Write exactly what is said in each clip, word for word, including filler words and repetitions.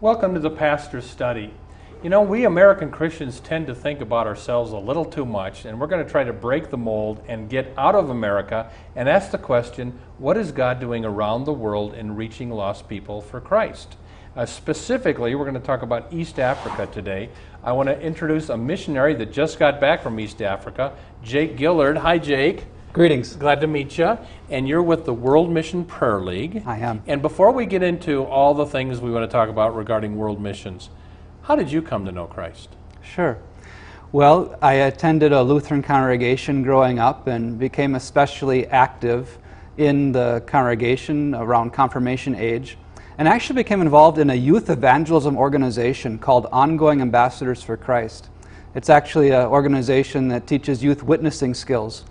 Welcome to The Pastor Study. You know, we American Christians tend to think about ourselves a little too much, and we're going to try to break the mold and get out of America and ask the question, what is God doing around the world in reaching lost people for Christ? Uh, specifically, we're going to talk about East Africa today. I want to introduce a missionary that just got back from East Africa, Jake Gillard. Hi, Jake. Greetings. Glad to meet you. And you're with the World Mission Prayer League. I am. And before we get into all the things we want to talk about regarding world missions, how did you come to know Christ? Sure. Well, I attended a Lutheran congregation growing up and became especially active in the congregation around confirmation age, and actually became involved in a youth evangelism organization called Ongoing Ambassadors for Christ. It's actually an organization that teaches youth witnessing skills.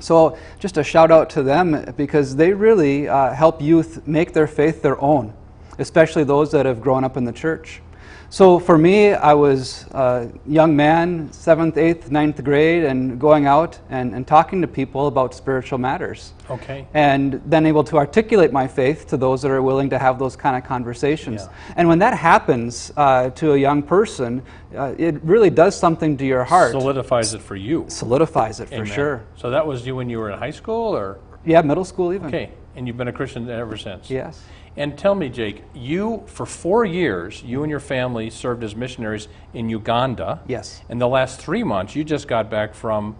So just a shout out to them, because they really uh, help youth make their faith their own, especially those that have grown up in the church. So for me, I was a young man, seventh, eighth, ninth grade, and going out and, and talking to people about spiritual matters. Okay. And then able to articulate my faith to those that are willing to have those kind of conversations. Yeah. And when that happens uh, to a young person, uh, it really does something to your heart. Solidifies it for you. Solidifies it, for Amen. Sure. So that was you when you were in high school, or? Yeah, middle school even. Okay. And you've been a Christian ever since? Yes. And tell me, Jake, you, for four years, you and your family served as missionaries in Uganda. Yes. And the last three months, you just got back from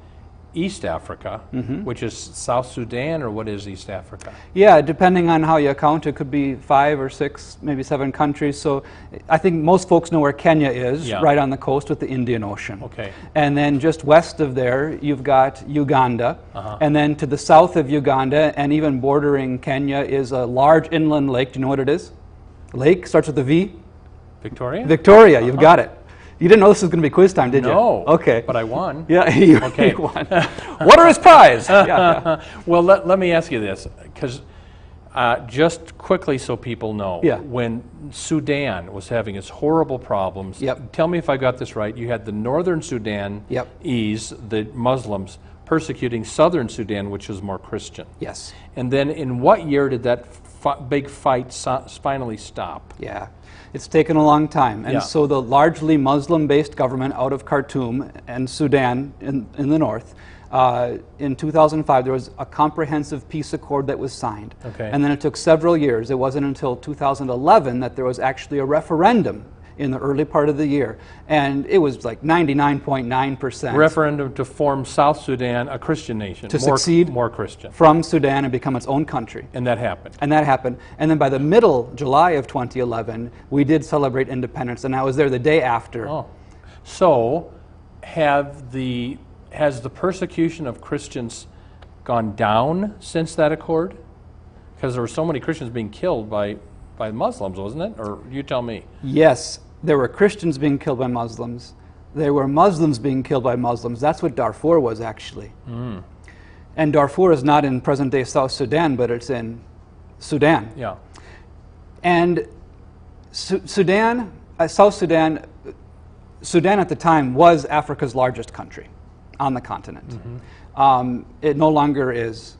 East Africa, mm-hmm. which is South Sudan, or what is East Africa? Yeah, depending on how you count, it could be five or six, maybe seven countries. So I think most folks know where Kenya is, yeah. right on the coast with the Indian Ocean. Okay. And then just west of there, you've got Uganda. Uh-huh. And then to the south of Uganda, and even bordering Kenya, is a large inland lake. Do you know what it is? Lake starts with a V. Victoria? Victoria, uh-huh. You've got it. You didn't know this was going to be quiz time, did no, you? No. Okay. But I won. Yeah, you, okay. you won. What are his prize? yeah, yeah. Well, let, let me ask you this, because uh, just quickly so people know, yeah. when Sudan was having its horrible problems, yep. tell me if I got this right, you had the northern Sudanese, yep. the Muslims, persecuting southern Sudan, which was more Christian. Yes. And then in what year did that f- big fight so- finally stop? Yeah. It's taken a long time, and yeah. so the largely Muslim-based government out of Khartoum and Sudan in, in the north, uh, in two thousand five there was a comprehensive peace accord that was signed, okay. and then it took several years. It wasn't until two thousand eleven that there was actually a referendum in the early part of the year, and it was like ninety-nine point nine percent. Referendum to form South Sudan a Christian nation. To more, succeed more Christian. From Sudan and become its own country. And that happened. And that happened. And then by the middle, July of twenty eleven, we did celebrate independence, and I was there the day after. Oh. So have the has the persecution of Christians gone down since that accord? Because there were so many Christians being killed by by Muslims, wasn't it? Or you tell me. Yes, there were Christians being killed by Muslims. There were Muslims being killed by Muslims. That's what Darfur was, actually. Mm. And Darfur is not in present-day South Sudan, but it's in Sudan. Yeah. And Su- Sudan, uh, South Sudan, Sudan at the time was Africa's largest country on the continent. Mm-hmm. Um, it no longer is,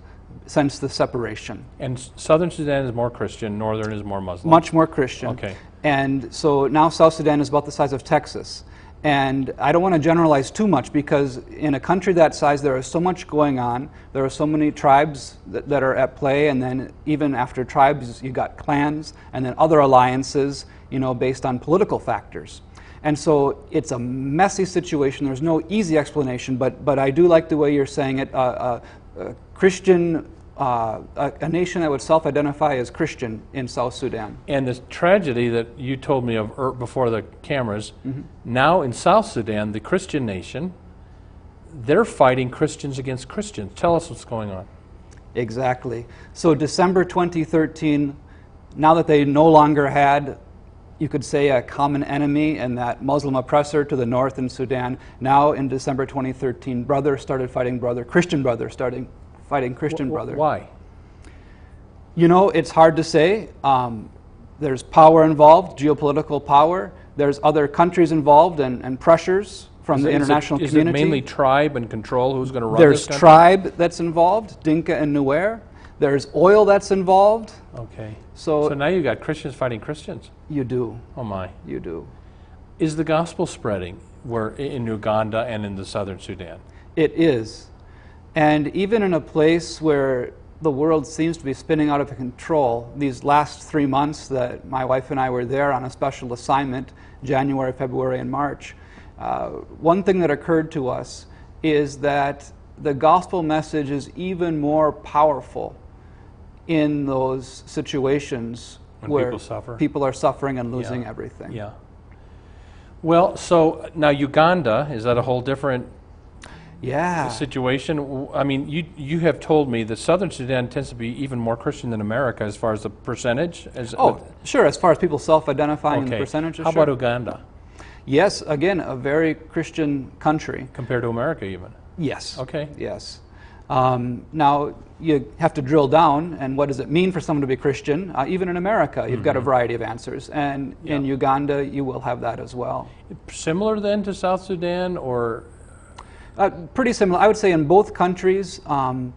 since the separation. And southern Sudan is more Christian, northern is more Muslim. Much more Christian. Okay. And so now South Sudan is about the size of Texas. And I don't want to generalize too much, because in a country that size there is so much going on. There are so many tribes that, that are at play, and then even after tribes you got clans and then other alliances, you know, based on political factors. And so it's a messy situation. There's no easy explanation, but but I do like the way you're saying it. Uh, uh, uh, Christian, uh, a, a nation that would self-identify as Christian in South Sudan. And the tragedy that you told me of er, before the cameras, mm-hmm. now in South Sudan, the Christian nation, they're fighting Christians against Christians. Tell us what's going on. Exactly. So December twenty thirteen, now that they no longer had, you could say, a common enemy and that Muslim oppressor to the north in Sudan, now in December twenty thirteen, brother started fighting brother, Christian brother started fighting Christian w- brother. Why? You know, it's hard to say. Um, there's power involved, geopolitical power. There's other countries involved and, and pressures from is the it, international is it, is community. Is it mainly tribe and control who's going to run there's this country? There's tribe that's involved, Dinka and Nuer. There's oil that's involved. Okay. So, so now you've got Christians fighting Christians. You do. Oh my. You do. Is the gospel spreading where in Uganda and in the southern Sudan? It is. And even in a place where the world seems to be spinning out of control, these last three months that my wife and I were there on a special assignment, January, February, and March, uh, one thing that occurred to us is that the gospel message is even more powerful in those situations when where people suffer. People are suffering and losing yeah. everything. Yeah. Well, so now Uganda, is that a whole different yeah. situation? I mean, you you have told me that southern Sudan tends to be even more Christian than America as far as the percentage. As oh, a, sure, as far as people self-identifying okay. in the percentages. How about sure. Uganda? Yes, again, a very Christian country. Compared to America even? Yes. Okay. Yes. Um, now, you have to drill down, and what does it mean for someone to be Christian? Uh, even in America, you've mm-hmm. got a variety of answers, and yeah. in Uganda, you will have that as well. Similar then to South Sudan, or? Uh, pretty similar. I would say in both countries, um,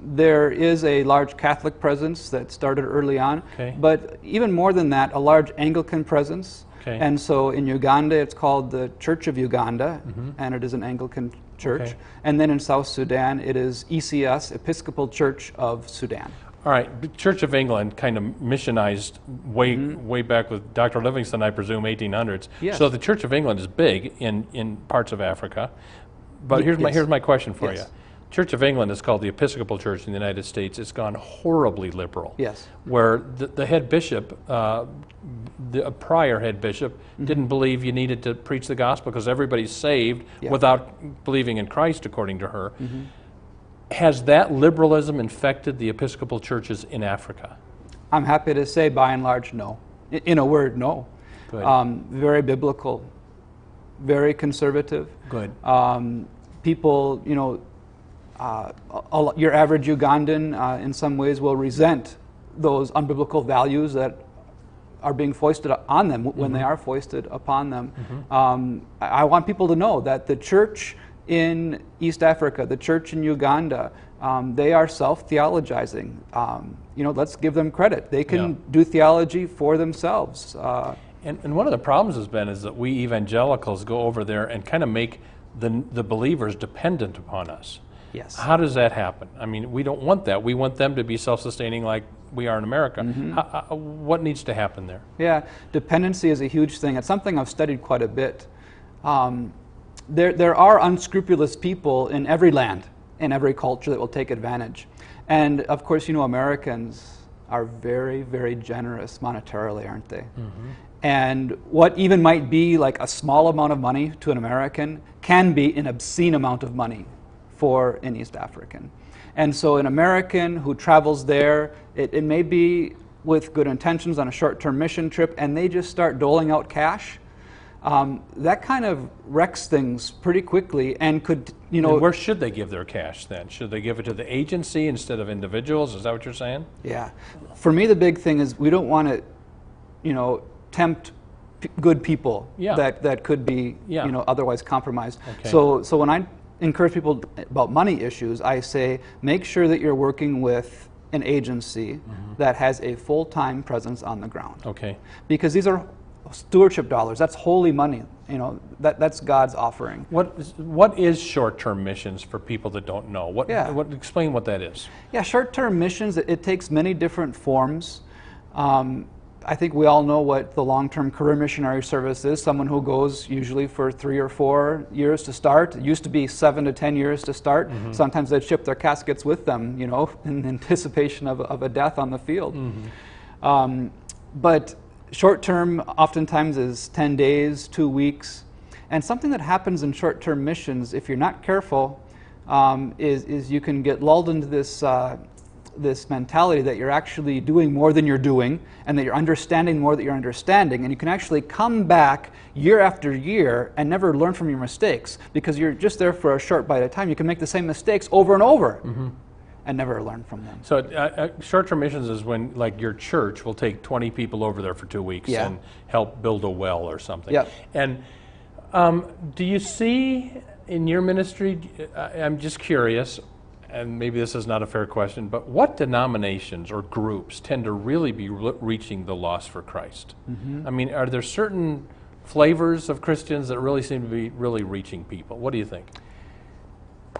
there is a large Catholic presence that started early on, okay. but even more than that, a large Anglican presence. Okay. And so in Uganda, it's called the Church of Uganda, mm-hmm. and it is an Anglican church. Okay. And then in South Sudan, it is E C S, Episcopal Church of Sudan. All right, the Church of England kind of missionized way mm-hmm. way back with Doctor Livingstone, I presume, eighteen hundreds. Yes. So the Church of England is big in, in parts of Africa. But here's yes. my here's my question for yes. you. Church of England is called the Episcopal Church in the United States. It's gone horribly liberal. Yes. Where the, the head bishop, uh, the prior head bishop, mm-hmm. didn't believe you needed to preach the gospel because everybody's saved yeah. without believing in Christ, according to her. Mm-hmm. Has that liberalism infected the Episcopal churches in Africa? I'm happy to say, by and large, no. In a word, no. Good. Um, very biblical, very conservative. Good. Um, people, you know, Uh, a, your average Ugandan, uh, in some ways, will resent those unbiblical values that are being foisted on them when mm-hmm. they are foisted upon them. Mm-hmm. Um, I, I want people to know that the church in East Africa, the church in Uganda, um, they are self-theologizing. Um, you know, let's give them credit. They can yeah. do theology for themselves. Uh, and, and one of the problems has been is that we evangelicals go over there and kind of make the the believers dependent upon us. Yes. How does that happen? I mean, we don't want that. We want them to be self-sustaining like we are in America. Mm-hmm. How, uh, what needs to happen there? Yeah, dependency is a huge thing. It's something I've studied quite a bit. Um, there, there are unscrupulous people in every land, in every culture that will take advantage. And, of course, you know, Americans are very, very generous monetarily, aren't they? Mm-hmm. And what even might be like a small amount of money to an American can be an obscene amount of money for an East African. And so an American who travels there, it, it may be with good intentions on a short-term mission trip, and they just start doling out cash. Um, that kind of wrecks things pretty quickly and could, you know... And where should they give their cash then? Should they give it to the agency instead of individuals? Is that what you're saying? Yeah. For me, the big thing is we don't want to, you know, tempt p- good people yeah. that, that could be, yeah. you know, otherwise compromised. Okay. So, so when I... encourage people about money issues, I say make sure that you're working with an agency mm-hmm. that has a full-time presence on the ground. Okay. Because these are stewardship dollars. That's holy money. You know, that that's God's offering. What is, what is short-term missions for people that don't know? What, yeah. what explain what that is. Yeah, short-term missions, it, it takes many different forms. Um, I think we all know what the long-term career missionary service is, someone who goes usually for three or four years to start. It used to be seven to ten years to start. Mm-hmm. Sometimes they'd ship their caskets with them, you know, in anticipation of, of a death on the field. Mm-hmm. Um, but short-term oftentimes is ten days, two weeks. And something that happens in short-term missions, if you're not careful, um, is, is you can get lulled into this uh, this mentality that you're actually doing more than you're doing, and that you're understanding more than you're understanding, and you can actually come back year after year and never learn from your mistakes, because you're just there for a short bite of time. You can make the same mistakes over and over, mm-hmm. and never learn from them. So uh, uh, short-term missions is when, like, your church will take twenty people over there for two weeks yeah. and help build a well or something. Yep. And um, do you see in your ministry, uh, I'm just curious, and maybe this is not a fair question, but what denominations or groups tend to really be re- reaching the lost for Christ? Mm-hmm. I mean, are there certain flavors of Christians that really seem to be really reaching people? What do you think?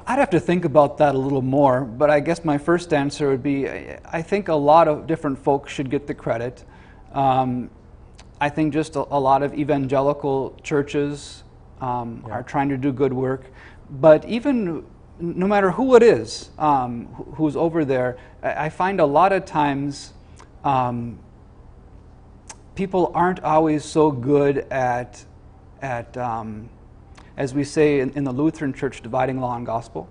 I'd have to think about that a little more, but I guess my first answer would be, I think a lot of different folks should get the credit. Um, I think just a, a lot of evangelical churches um, yeah. are trying to do good work, but even no matter who it is um, who's over there, I find a lot of times um, people aren't always so good at, at um, as we say in, in the Lutheran Church, dividing law and gospel,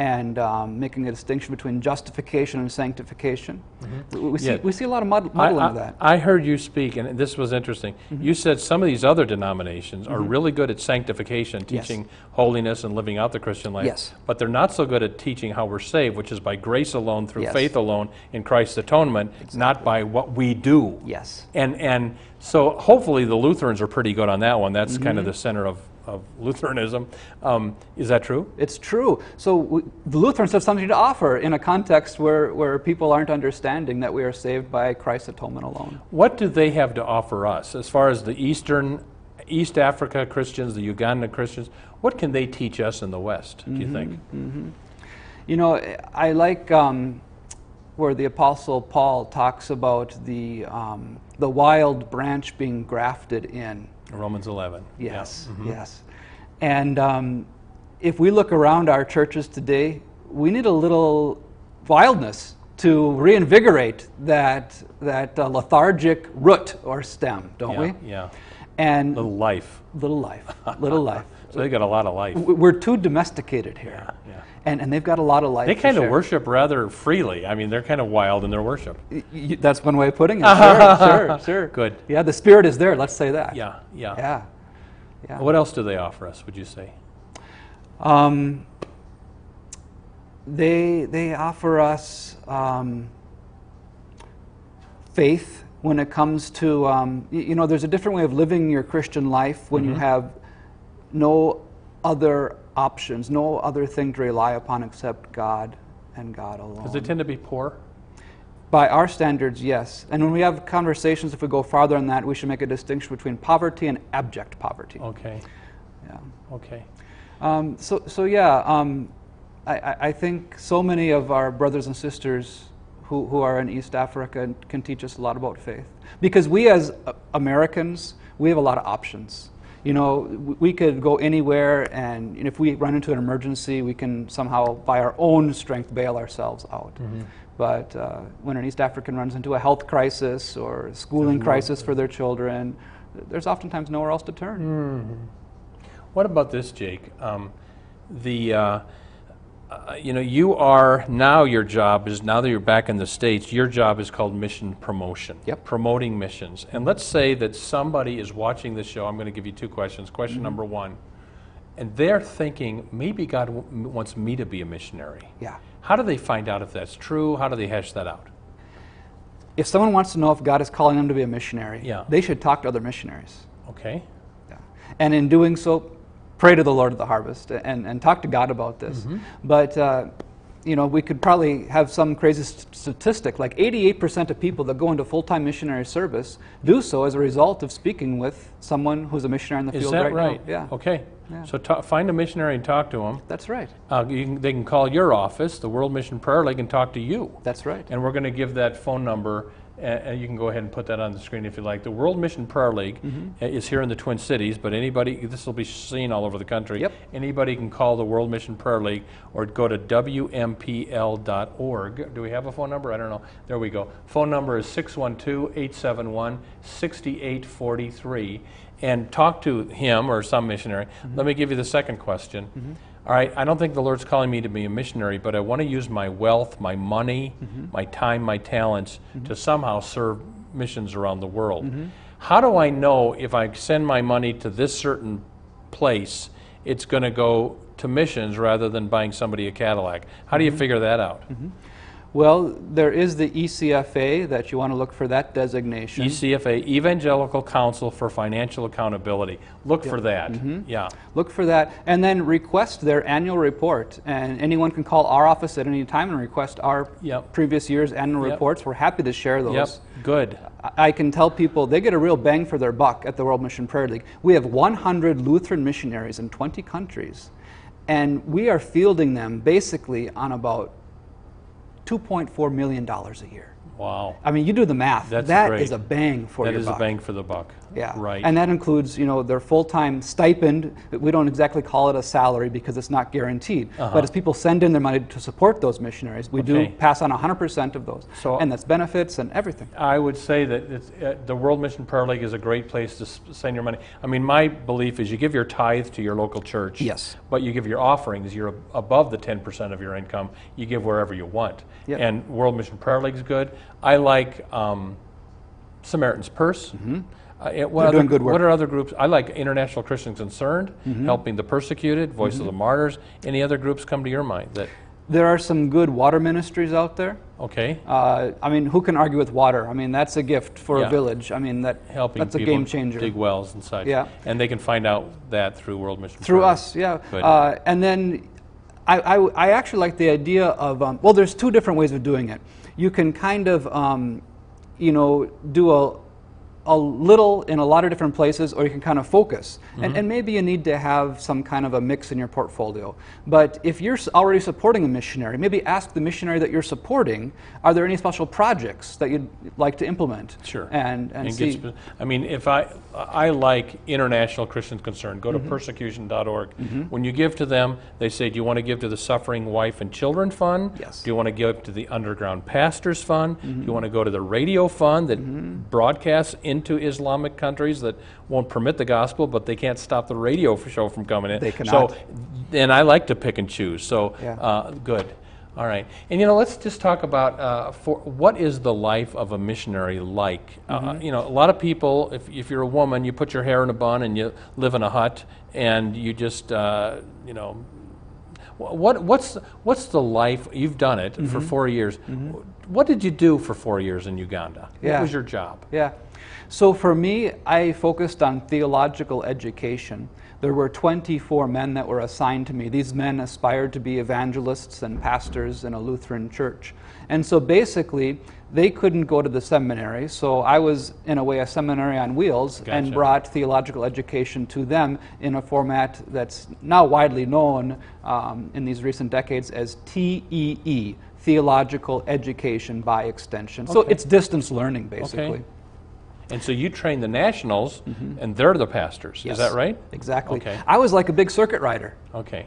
and um, making a distinction between justification and sanctification. Mm-hmm. We, we, yeah. see, we see a lot of muddling of that. I heard you speak, and this was interesting. Mm-hmm. You said some of these other denominations mm-hmm. are really good at sanctification, teaching yes. holiness and living out the Christian life, yes. but they're not so good at teaching how we're saved, which is by grace alone, through yes. faith alone, in Christ's atonement, exactly. not by what we do. Yes. And, and so hopefully the Lutherans are pretty good on that one. That's mm-hmm. kind of the center of of Lutheranism. Um, is that true? It's true. So we, the Lutherans have something to offer in a context where, where people aren't understanding that we are saved by Christ's atonement alone. What do they have to offer us as far as the Eastern, East Africa Christians, the Uganda Christians? What can they teach us in the West, do mm-hmm, you think? Mm-hmm. You know, I like um, where the Apostle Paul talks about the, um, the wild branch being grafted in. Romans eleven. Yes, yeah. mm-hmm. yes. And um, if we look around our churches today, we need a little wildness to reinvigorate that that uh, lethargic root or stem, don't yeah, we? Yeah. And little life. Little life. Little life. So they got a lot of life. We're too domesticated here. Yeah, yeah. And and they've got a lot of life. They kind of share. Worship rather freely. I mean, they're kind of wild in their worship. You, that's one way of putting it. Sure, sure, sure. Good. Yeah, the Spirit is there. Let's say that. Yeah, yeah, yeah. yeah. What else do they offer us? Would you say? Um, they they offer us um, faith when it comes to um, you, you know. There's a different way of living your Christian life when mm-hmm. you have no other options, no other thing to rely upon except God and God alone. Because they tend to be poor? By our standards, yes. And when we have conversations, if we go farther than that, we should make a distinction between poverty and abject poverty. Okay. Yeah. Okay. Um, so, so yeah, um, I, I think so many of our brothers and sisters who, who are in East Africa can teach us a lot about faith. Because we as Americans, we have a lot of options. You know, we could go anywhere, and if we run into an emergency, we can somehow, by our own strength, bail ourselves out. Mm-hmm. But uh, when an East African runs into a health crisis or schooling mm-hmm. crisis for their children, there's oftentimes nowhere else to turn. Mm-hmm. What about this, Jake? Um, the uh, uh, you know, you are now your job is now that you're back in the States. Your job is called mission promotion. Yep. Promoting missions. And let's say that somebody is watching this show. I'm going to give you two questions. Question mm-hmm. number one, and they're thinking maybe God w- wants me to be a missionary. Yeah. How do they find out if that's true? How do they hash that out? If someone wants to know if God is calling them to be a missionary, yeah. they should talk to other missionaries. Okay. Yeah. And in doing so, pray to the Lord of the harvest and, and talk to God about this. Mm-hmm. But, uh, you know, we could probably have some crazy st- statistic, like eighty-eight percent of people that go into full-time missionary service do so as a result of speaking with someone who's a missionary in the Is field right, right now. Is that right? Yeah. Okay. Yeah. So ta- find a missionary and talk to them. That's right. Uh, you can, they can call your office, the World Mission Prayer League, and talk to you. That's right. And we're going to give that phone number. And you can go ahead and put that on the screen if you like. The World Mission Prayer League mm-hmm. is here in the Twin Cities, but anybody, this will be seen all over the country. Yep. Anybody can call the World Mission Prayer League or go to W M P L dot org. Do we have a phone number? I don't know. There we go. Phone number is six one two, eight seven one, six eight four three. And talk to him or some missionary. Mm-hmm. Let me give you the second question. Mm-hmm. all right, I don't think the Lord's calling me to be a missionary, but I want to use my wealth, my money, mm-hmm. my time, my talents mm-hmm. to somehow serve missions around the world. Mm-hmm. How do I know if I send my money to this certain place, it's going to go to missions rather than buying somebody a Cadillac? How do you mm-hmm. figure that out? Mm-hmm. Well, there is the E C F A that you want to look for that designation. E C F A, Evangelical Council for Financial Accountability. Look yep. for that. Mm-hmm. Yeah. Look for that, and then request their annual report. And anyone can call our office at any time and request our yep. previous year's annual yep. reports. We're happy to share those. Yep. Good. I can tell people they get a real bang for their buck at the World Mission Prayer League. We have one hundred Lutheran missionaries in twenty countries, and we are fielding them basically on about two point four million dollars a year. Wow. I mean, you do the math. That's that great. Is a bang for that your buck. That is a bang for the buck. Yeah. Right. And that includes, you know, their full-time stipend. We don't exactly call it a salary because it's not guaranteed. Uh-huh. But as people send in their money to support those missionaries, we okay. do pass on one hundred percent of those. So and that's benefits and everything. I would say that it's, uh, the World Mission Prayer League is a great place to send your money. I mean, my belief is you give your tithe to your local church. Yes. But you give your offerings. You're above the ten percent of your income. You give wherever you want. Yep. And World Mission Prayer League is good. I like um, Samaritan's Purse. Mm-hmm. Uh, what, other, doing good work. What are other groups? I like International Christian Concern, mm-hmm. helping the persecuted, Voice mm-hmm. of the Martyrs. Any other groups come to your mind? That there are some good water ministries out there. Okay. Uh, I mean, who can argue with water? I mean, that's a gift for yeah. a village. I mean, that helping that's a game changer. Dig wells and such. Yeah. And they can find out that through World Mission. Through Prayer. Us, yeah. Uh, and then, I, I I actually like the idea of um, well, there's two different ways of doing it. You can kind of um, you know do a a little in a lot of different places, or you can kind of focus. Mm-hmm. And, and maybe you need to have some kind of a mix in your portfolio. But if you're already supporting a missionary, maybe ask the missionary that you're supporting, are there any special projects that you'd like to implement? Sure. And, and, and see. Spe- I mean, if I, I like International Christian Concern. Go to mm-hmm. persecution dot org. Mm-hmm. When you give to them, they say, do you want to give to the Suffering Wife and Children Fund? Yes. Do you want to give to the Underground Pastors Fund? Mm-hmm. Do you want to go to the Radio Fund that mm-hmm. broadcasts into Islamic countries that won't permit the gospel, but they can't stop the radio show from coming in? They cannot. So, and I like to pick and choose. So, yeah. uh, good. All right. And, you know, let's just talk about uh, for what is the life of a missionary like? Mm-hmm. Uh, you know, a lot of people, if, if you're a woman, you put your hair in a bun and you live in a hut and you just, uh, you know, what what's what's the life? You've done it mm-hmm. for four years. Mm-hmm. What did you do for four years in Uganda? Yeah. What was your job? Yeah. So for me, I focused on theological education. There were twenty-four men that were assigned to me. These men aspired to be evangelists and pastors in a Lutheran church. And so basically, they couldn't go to the seminary, so I was, in a way, a seminary on wheels. Gotcha. And brought theological education to them in a format that's now widely known um, in these recent decades as T E E, Theological Education by Extension. Okay. So it's distance learning, basically. Okay. And so you train the nationals, mm-hmm. and they're the pastors. Yes. Is that right? Exactly. Okay. I was like a big circuit rider. Okay.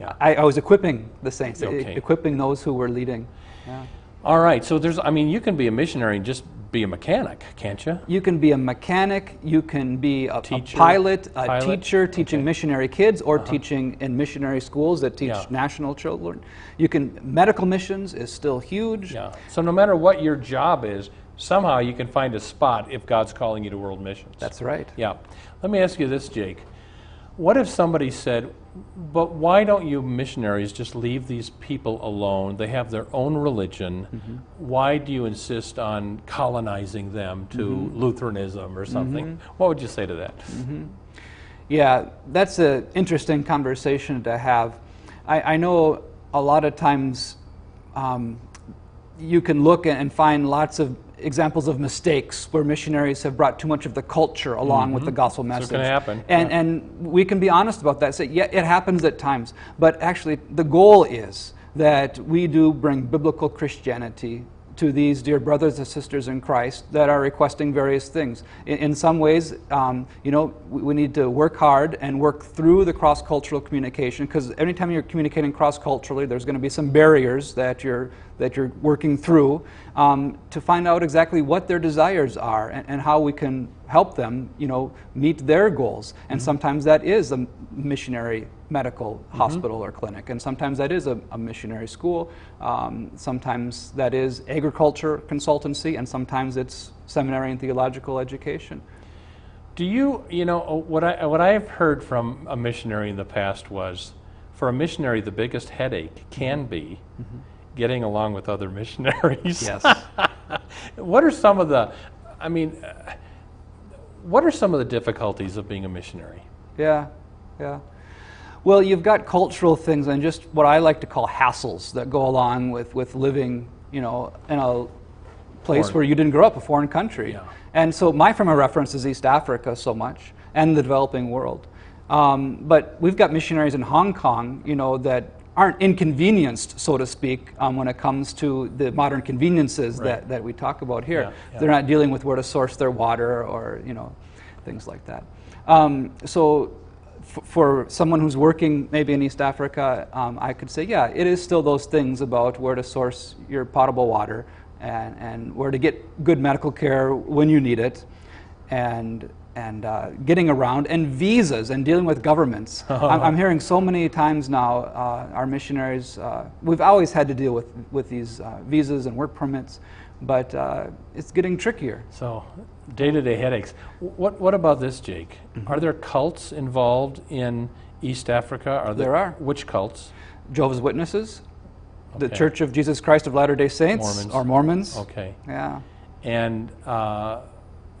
Yeah. I, I was equipping the saints, okay. e- equipping those who were leading. Yeah. All right. So there's, I mean, you can be a missionary and just be a mechanic, can't you? You can be a mechanic. You can be a, a pilot, a pilot. teacher, teaching okay. missionary kids, or uh-huh. teaching in missionary schools that teach yeah. national children. You can medical missions is still huge. Yeah. So no matter what your job is, somehow you can find a spot if God's calling you to world missions. That's right. Yeah. Let me ask you this, Jake. What if somebody said, but why don't you missionaries just leave these people alone? They have their own religion. Mm-hmm. Why do you insist on colonizing them to mm-hmm. Lutheranism or something? Mm-hmm. What would you say to that? Mm-hmm. Yeah, that's an interesting conversation to have. I, I know a lot of times um, you can look and find lots of examples of mistakes where missionaries have brought too much of the culture along mm-hmm. with the gospel message. It's going to happen. And, yeah. and we can be honest about that. So, yeah, it happens at times. But actually, the goal is that we do bring biblical Christianity to these dear brothers and sisters in Christ that are requesting various things. In, in some ways, um, you know, we, we need to work hard and work through the cross-cultural communication, because anytime you're communicating cross-culturally, there's going to be some barriers that you're that you're working through um, to find out exactly what their desires are and, and how we can help them, you know, meet their goals. And mm-hmm. sometimes that is a missionary medical mm-hmm. hospital or clinic. And sometimes that is a, a missionary school, um, sometimes that is agriculture consultancy, and sometimes it's seminary and theological education. Do you, you know, what, I, what I've heard from a missionary in the past was, for a missionary, the biggest headache can be mm-hmm. getting along with other missionaries. Yes. What are some of the, I mean, uh, what are some of the difficulties of being a missionary? Yeah, yeah. Well, you've got cultural things and just what I like to call hassles that go along with, with living, you know, in a place foreign. Where you didn't grow up, a foreign country. Yeah. And so my frame of reference is East Africa so much and the developing world. Um, but we've got missionaries in Hong Kong, you know, that aren't inconvenienced, so to speak, um, when it comes to the modern conveniences right. that, that we talk about here. Yeah, yeah. They're not dealing with where to source their water or, you know, things like that. Um, so f- for someone who's working maybe in East Africa, um, I could say, yeah, it is still those things about where to source your potable water and, and where to get good medical care when you need it. And and uh, getting around, and visas, and dealing with governments. Oh. I'm, I'm hearing so many times now, uh, our missionaries, uh, we've always had to deal with, with these uh, visas and work permits, but uh, it's getting trickier. So, day-to-day headaches. What, what about this, Jake? Mm-hmm. Are there cults involved in East Africa? Are there, there are. Which cults? Jehovah's Witnesses, okay. the Church of Jesus Christ of Latter-day Saints, Mormons. or Mormons. Okay. Yeah. And... Uh,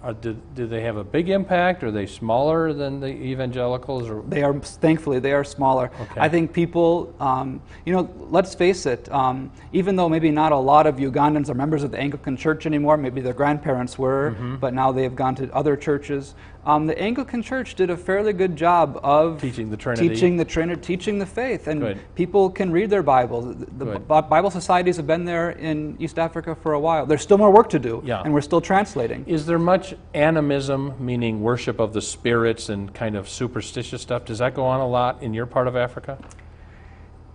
Are, do, do they have a big impact? Are they smaller than the evangelicals? Or? They are, thankfully, they are smaller. Okay. I think people, um, you know, let's face it, um, even though maybe not a lot of Ugandans are members of the Anglican Church anymore, maybe their grandparents were, mm-hmm. but now they have gone to other churches. Um, the Anglican Church did a fairly good job of teaching the Trinity, teaching the, Trinity, teaching the faith, and good. people can read their Bibles. The B- Bible societies have been there in East Africa for a while. There's still more work to do, yeah. and we're still translating. Is there much animism, meaning worship of the spirits and kind of superstitious stuff? Does that go on a lot in your part of Africa?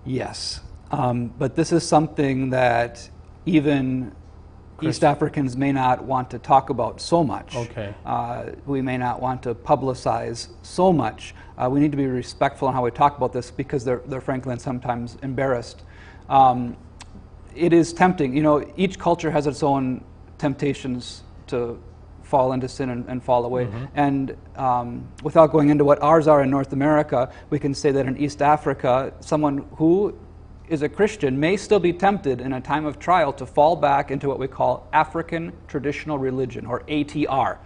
Yes, um, but this is something that even East Africans may not want to talk about so much. Okay. Uh, we may not want to publicize so much. Uh, we need to be respectful in how we talk about this because they're, they're frankly sometimes embarrassed. Um, it is tempting. You know, each culture has its own temptations to fall into sin and, and fall away. Mm-hmm. And um, without going into what ours are in North America, we can say that in East Africa, someone who is a Christian may still be tempted in a time of trial to fall back into what we call African traditional religion, or A T R.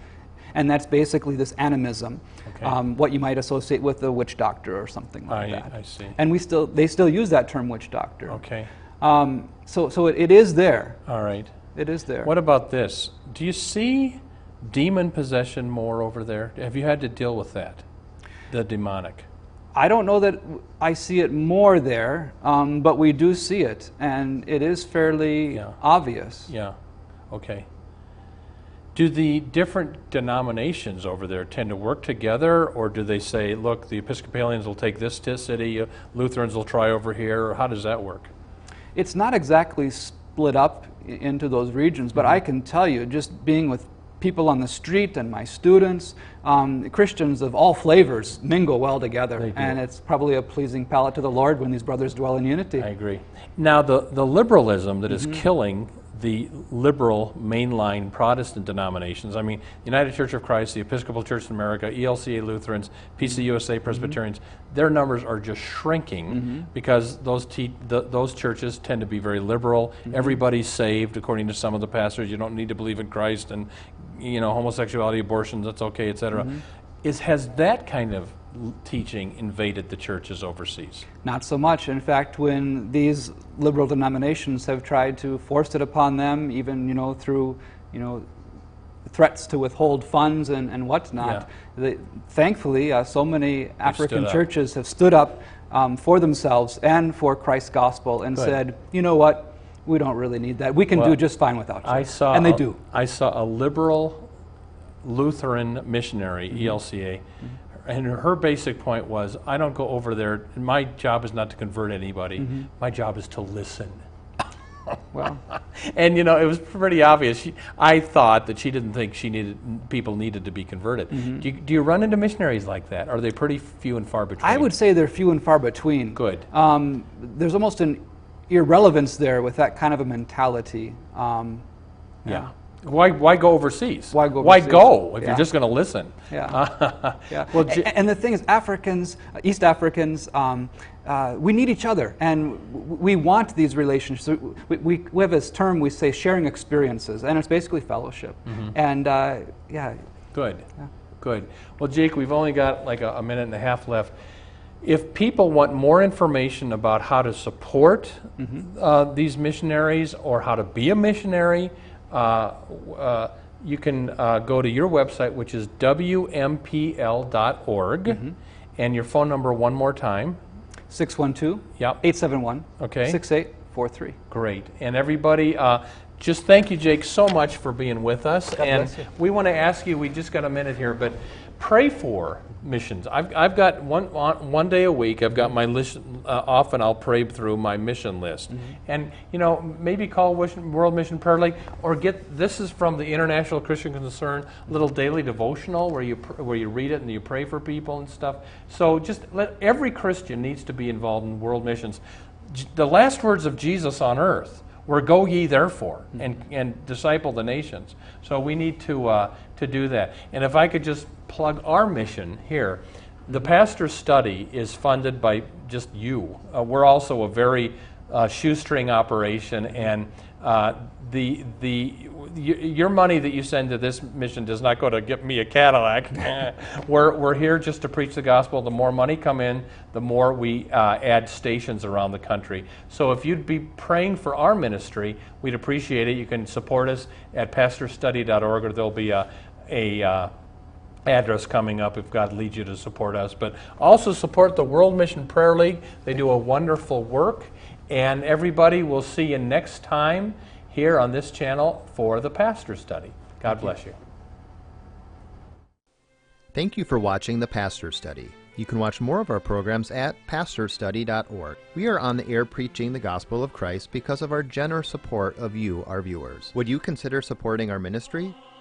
And that's basically this animism, okay. um, what you might associate with a witch doctor or something like I, that. I see. And we still, they still use that term witch doctor. Okay. Um, so so it, it is there. All right. It is there. What about this? Do you see demon possession more over there? Have you had to deal with that, the demonic? I don't know that I see it more there, um, but we do see it, and it is fairly yeah. obvious. Yeah, okay. Do the different denominations over there tend to work together, or do they say, look, the Episcopalians will take this city, Lutherans will try over here, or how does that work? It's not exactly split up into those regions, but mm-hmm. I can tell you, just being with people on the street and my students, um, Christians of all flavors mingle well together, and it's probably a pleasing palate to the Lord when these brothers dwell in unity. I agree. Now the, the liberalism that mm-hmm. is killing the liberal mainline Protestant denominations, I mean, United Church of Christ, the Episcopal Church in America, E L C A Lutherans, P C U S A Presbyterians, mm-hmm. their numbers are just shrinking mm-hmm. because those te- the, those churches tend to be very liberal. Mm-hmm. Everybody's saved, according to some of the pastors. You don't need to believe in Christ, and you know, homosexuality, abortion, that's okay, et cetera. Mm-hmm. Is has that kind of teaching invaded the churches overseas? Not so much. In fact, when these liberal denominations have tried to force it upon them, even, you know, through, you know, threats to withhold funds and, and whatnot, yeah. they, thankfully, uh, so many African churches have stood up um, for themselves and for Christ's gospel and Good. said, you know what, we don't really need that. We can well, do just fine without you. I saw and they a, do. I saw a liberal Lutheran missionary, mm-hmm. E L C A, mm-hmm. and her basic point was, I don't go over there, my job is not to convert anybody, mm-hmm. my job is to listen. Well, and you know, it was pretty obvious. She, I thought that she didn't think she needed people needed to be converted. Mm-hmm. Do you, do you run into missionaries like that? Are they pretty few and far between? I would say they're few and far between. Good. Um, there's almost an irrelevance there with that kind of a mentality. Um, yeah. yeah. Why why go overseas? Why go? Overseas? Why go if yeah. you're just going to listen? Yeah. yeah. Well, j- and the thing is, Africans, East Africans, um, uh, we need each other, and we want these relationships. We, we, we have this term we say, sharing experiences, and it's basically fellowship. Mm-hmm. And uh, yeah. Good. Yeah. Good. Well, Jake, we've only got like a, a minute and a half left. If people want more information about how to support mm-hmm. uh, these missionaries or how to be a missionary. Uh, uh, you can uh, go to your website, which is W M P L dot org, mm-hmm. and your phone number one more time. six one two yep. eight seven one okay. six eight four three Great. And everybody, uh, just thank you, Jake, so much for being with us. God and bless you. We want to ask you, we just got a minute here, but pray for missions. I've, I've got one one day a week, I've got my list uh, off, and I'll pray through my mission list. Mm-hmm. And, you know, maybe call World Mission Prayer League, or get, this is from the International Christian Concern, little daily devotional where you pr- where you read it and you pray for people and stuff. So just let, every Christian needs to be involved in world missions. J- the last words of Jesus on earth were, go ye therefore, mm-hmm. and, and disciple the nations. So we need to uh, to do that. And if I could just plug our mission here. The pastor's study is funded by just you. Uh, we're also a very uh, shoestring operation, and uh, the the y- your money that you send to this mission does not go to get me a Cadillac. we're we're here just to preach the gospel. The more money come in, the more we uh, add stations around the country. So if you'd be praying for our ministry, we'd appreciate it. You can support us at pastor study dot org, or there'll be a a uh, address coming up if God leads you to support us. But also support the World Mission Prayer League. They do a wonderful work. And everybody, will see you next time here on this channel for the Pastor Study. God bless you. Thank you for watching the Pastor Study. You can watch more of our programs at pastor study dot org. We are on the air preaching the gospel of Christ because of our generous support of you, our viewers. Would you consider supporting our ministry?